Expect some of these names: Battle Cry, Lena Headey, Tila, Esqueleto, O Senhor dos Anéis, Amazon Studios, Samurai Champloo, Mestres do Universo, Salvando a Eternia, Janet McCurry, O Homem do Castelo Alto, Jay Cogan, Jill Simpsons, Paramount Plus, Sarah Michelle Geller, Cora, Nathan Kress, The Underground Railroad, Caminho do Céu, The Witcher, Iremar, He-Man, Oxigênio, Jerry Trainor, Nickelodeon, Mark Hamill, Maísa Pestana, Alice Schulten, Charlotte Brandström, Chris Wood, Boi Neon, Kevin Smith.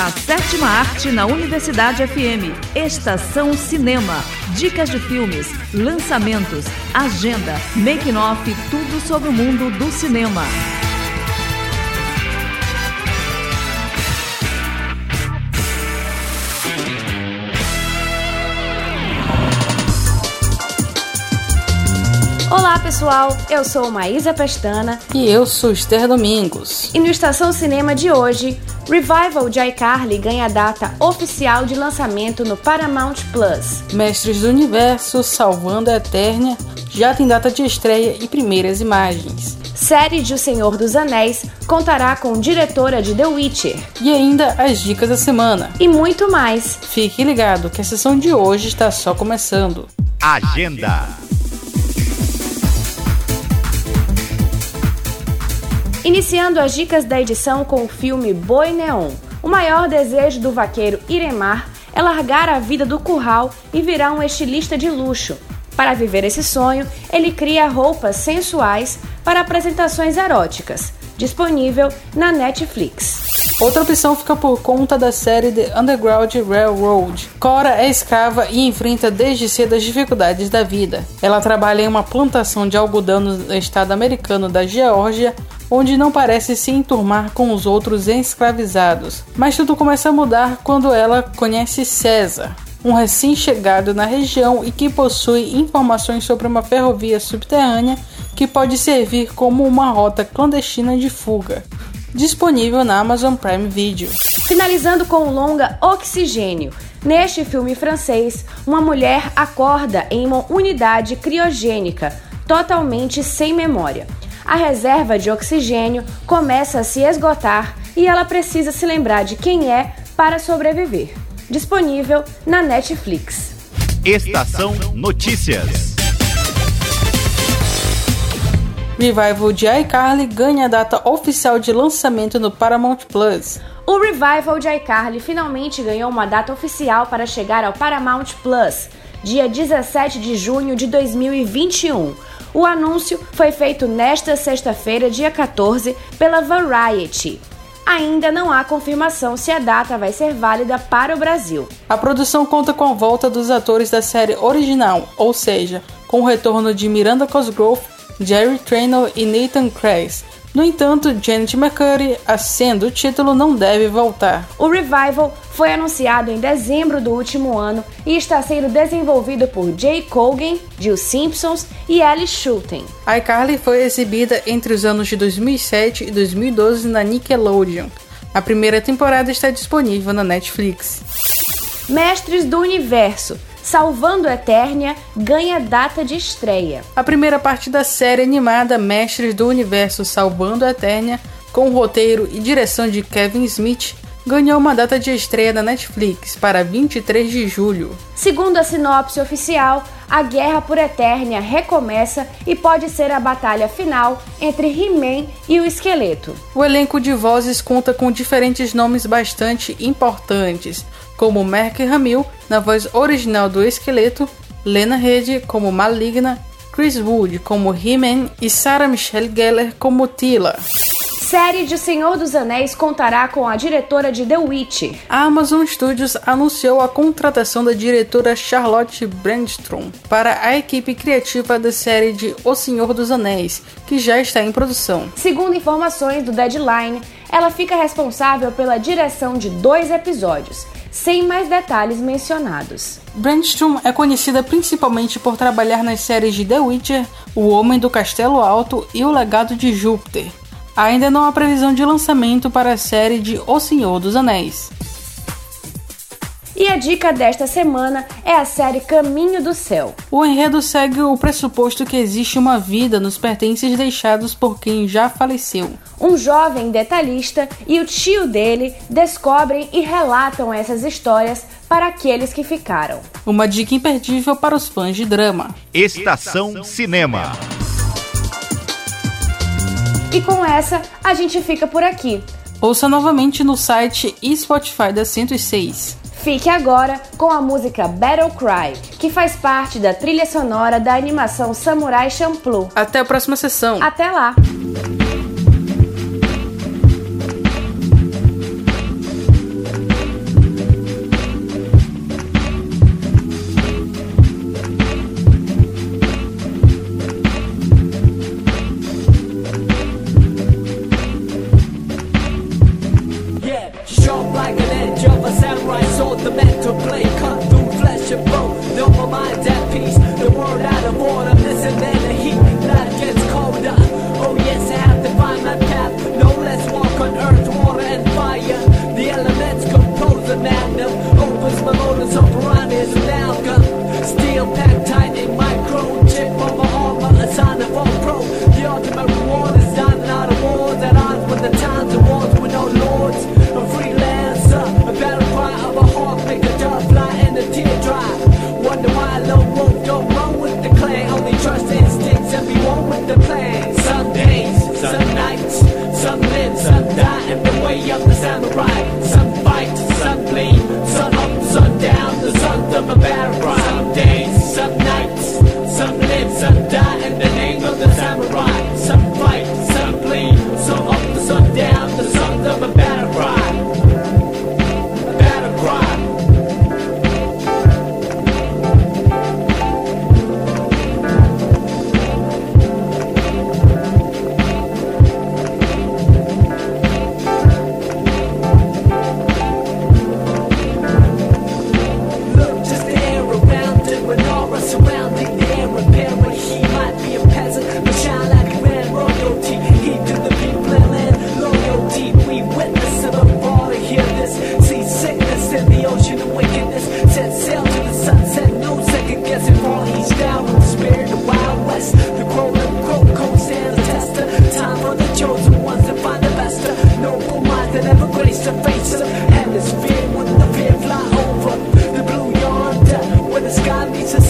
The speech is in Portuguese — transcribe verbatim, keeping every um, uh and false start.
A sétima arte na Universidade F M. Estação Cinema. Dicas de filmes, lançamentos, agenda, making-off, tudo sobre o mundo do cinema. Olá pessoal, eu sou Maísa Pestana e eu sou Esther Domingos. E no Estação Cinema de hoje, Revival de iCarly ganha a data oficial de lançamento no Paramount Plus. Mestres do Universo, Salvando a Eternia já tem data de estreia e primeiras imagens. Série de O Senhor dos Anéis contará com diretora de The Witcher. E ainda as dicas da semana. E muito mais. Fique ligado que a sessão de hoje está só começando. Agenda. Iniciando as dicas da edição com o filme Boi Neon. O maior desejo do vaqueiro Iremar é largar a vida do curral e virar um estilista de luxo. Para viver esse sonho, ele cria roupas sensuais para apresentações eróticas, disponível na Netflix. Outra opção fica por conta da série The Underground Railroad. Cora é escrava e enfrenta desde cedo as dificuldades da vida. Ela trabalha em uma plantação de algodão no estado americano da Geórgia, onde não parece se enturmar com os outros escravizados. Mas tudo começa a mudar quando ela conhece César, um recém-chegado na região e que possui informações sobre uma ferrovia subterrânea que pode servir como uma rota clandestina de fuga. Disponível na Amazon Prime Video. Finalizando com o longa Oxigênio. Neste filme francês, uma mulher acorda em uma unidade criogênica, totalmente sem memória. A reserva de oxigênio começa a se esgotar e ela precisa se lembrar de quem é para sobreviver. Disponível na Netflix. Estação Notícias. Revival de iCarly ganha a data oficial de lançamento no Paramount Plus. O Revival de iCarly finalmente ganhou uma data oficial para chegar ao Paramount Plus, dia dezessete de junho de dois mil e vinte e um. O anúncio foi feito nesta sexta-feira, dia quatorze, pela Variety. Ainda não há confirmação se a data vai ser válida para o Brasil. A produção conta com a volta dos atores da série original, ou seja, com o retorno de Miranda Cosgrove, Jerry Trainor e Nathan Kress. No entanto, Janet McCurry, a sendo o título, não deve voltar. O Revival foi anunciado em dezembro do último ano e está sendo desenvolvido por Jay Cogan, Jill Simpsons e Alice Schulten. iCarly foi exibida entre os anos de dois mil e sete e dois mil e doze na Nickelodeon. A primeira temporada está disponível na Netflix. Mestres do Universo. Salvando a Eternia ganha data de estreia. A primeira parte da série animada Mestres do Universo Salvando a Eternia, com roteiro e direção de Kevin Smith, ganhou uma data de estreia na Netflix para vinte e três de julho. Segundo a sinopse oficial, a guerra por Eternia recomeça e pode ser a batalha final entre He-Man e o Esqueleto. O elenco de vozes conta com diferentes nomes bastante importantes, como Mark Hamill, na voz original do Esqueleto, Lena Headey como Maligna, Chris Wood como He-Man e Sarah Michelle Geller como Tila. Série de O Senhor dos Anéis contará com a diretora de The Witcher. A Amazon Studios anunciou a contratação da diretora Charlotte Brandström para a equipe criativa da série de O Senhor dos Anéis, que já está em produção. Segundo informações do Deadline, ela fica responsável pela direção de dois episódios, sem mais detalhes mencionados. Brandström é conhecida principalmente por trabalhar nas séries de The Witcher, O Homem do Castelo Alto e O Legado de Júpiter. Ainda não há previsão de lançamento para a série de O Senhor dos Anéis. E a dica desta semana é a série Caminho do Céu. O enredo segue o pressuposto que existe uma vida nos pertences deixados por quem já faleceu. Um jovem detalhista e o tio dele descobrem e relatam essas histórias para aqueles que ficaram. Uma dica imperdível para os fãs de drama. Estação Cinema. E com essa, a gente fica por aqui. Ouça novamente no site e Spotify da cento e seis. Fique agora com a música Battle Cry, que faz parte da trilha sonora da animação Samurai Champloo. Até a próxima sessão. Até lá. and the right. Some fight, some bleed, some up, some down, the sons of a samurai. Some days, some nights, some live, some die in the name of the samurai. Some fight, some bleed, some up, some down, the sons of a samurai. The blue yonder, where the sky meets the sun.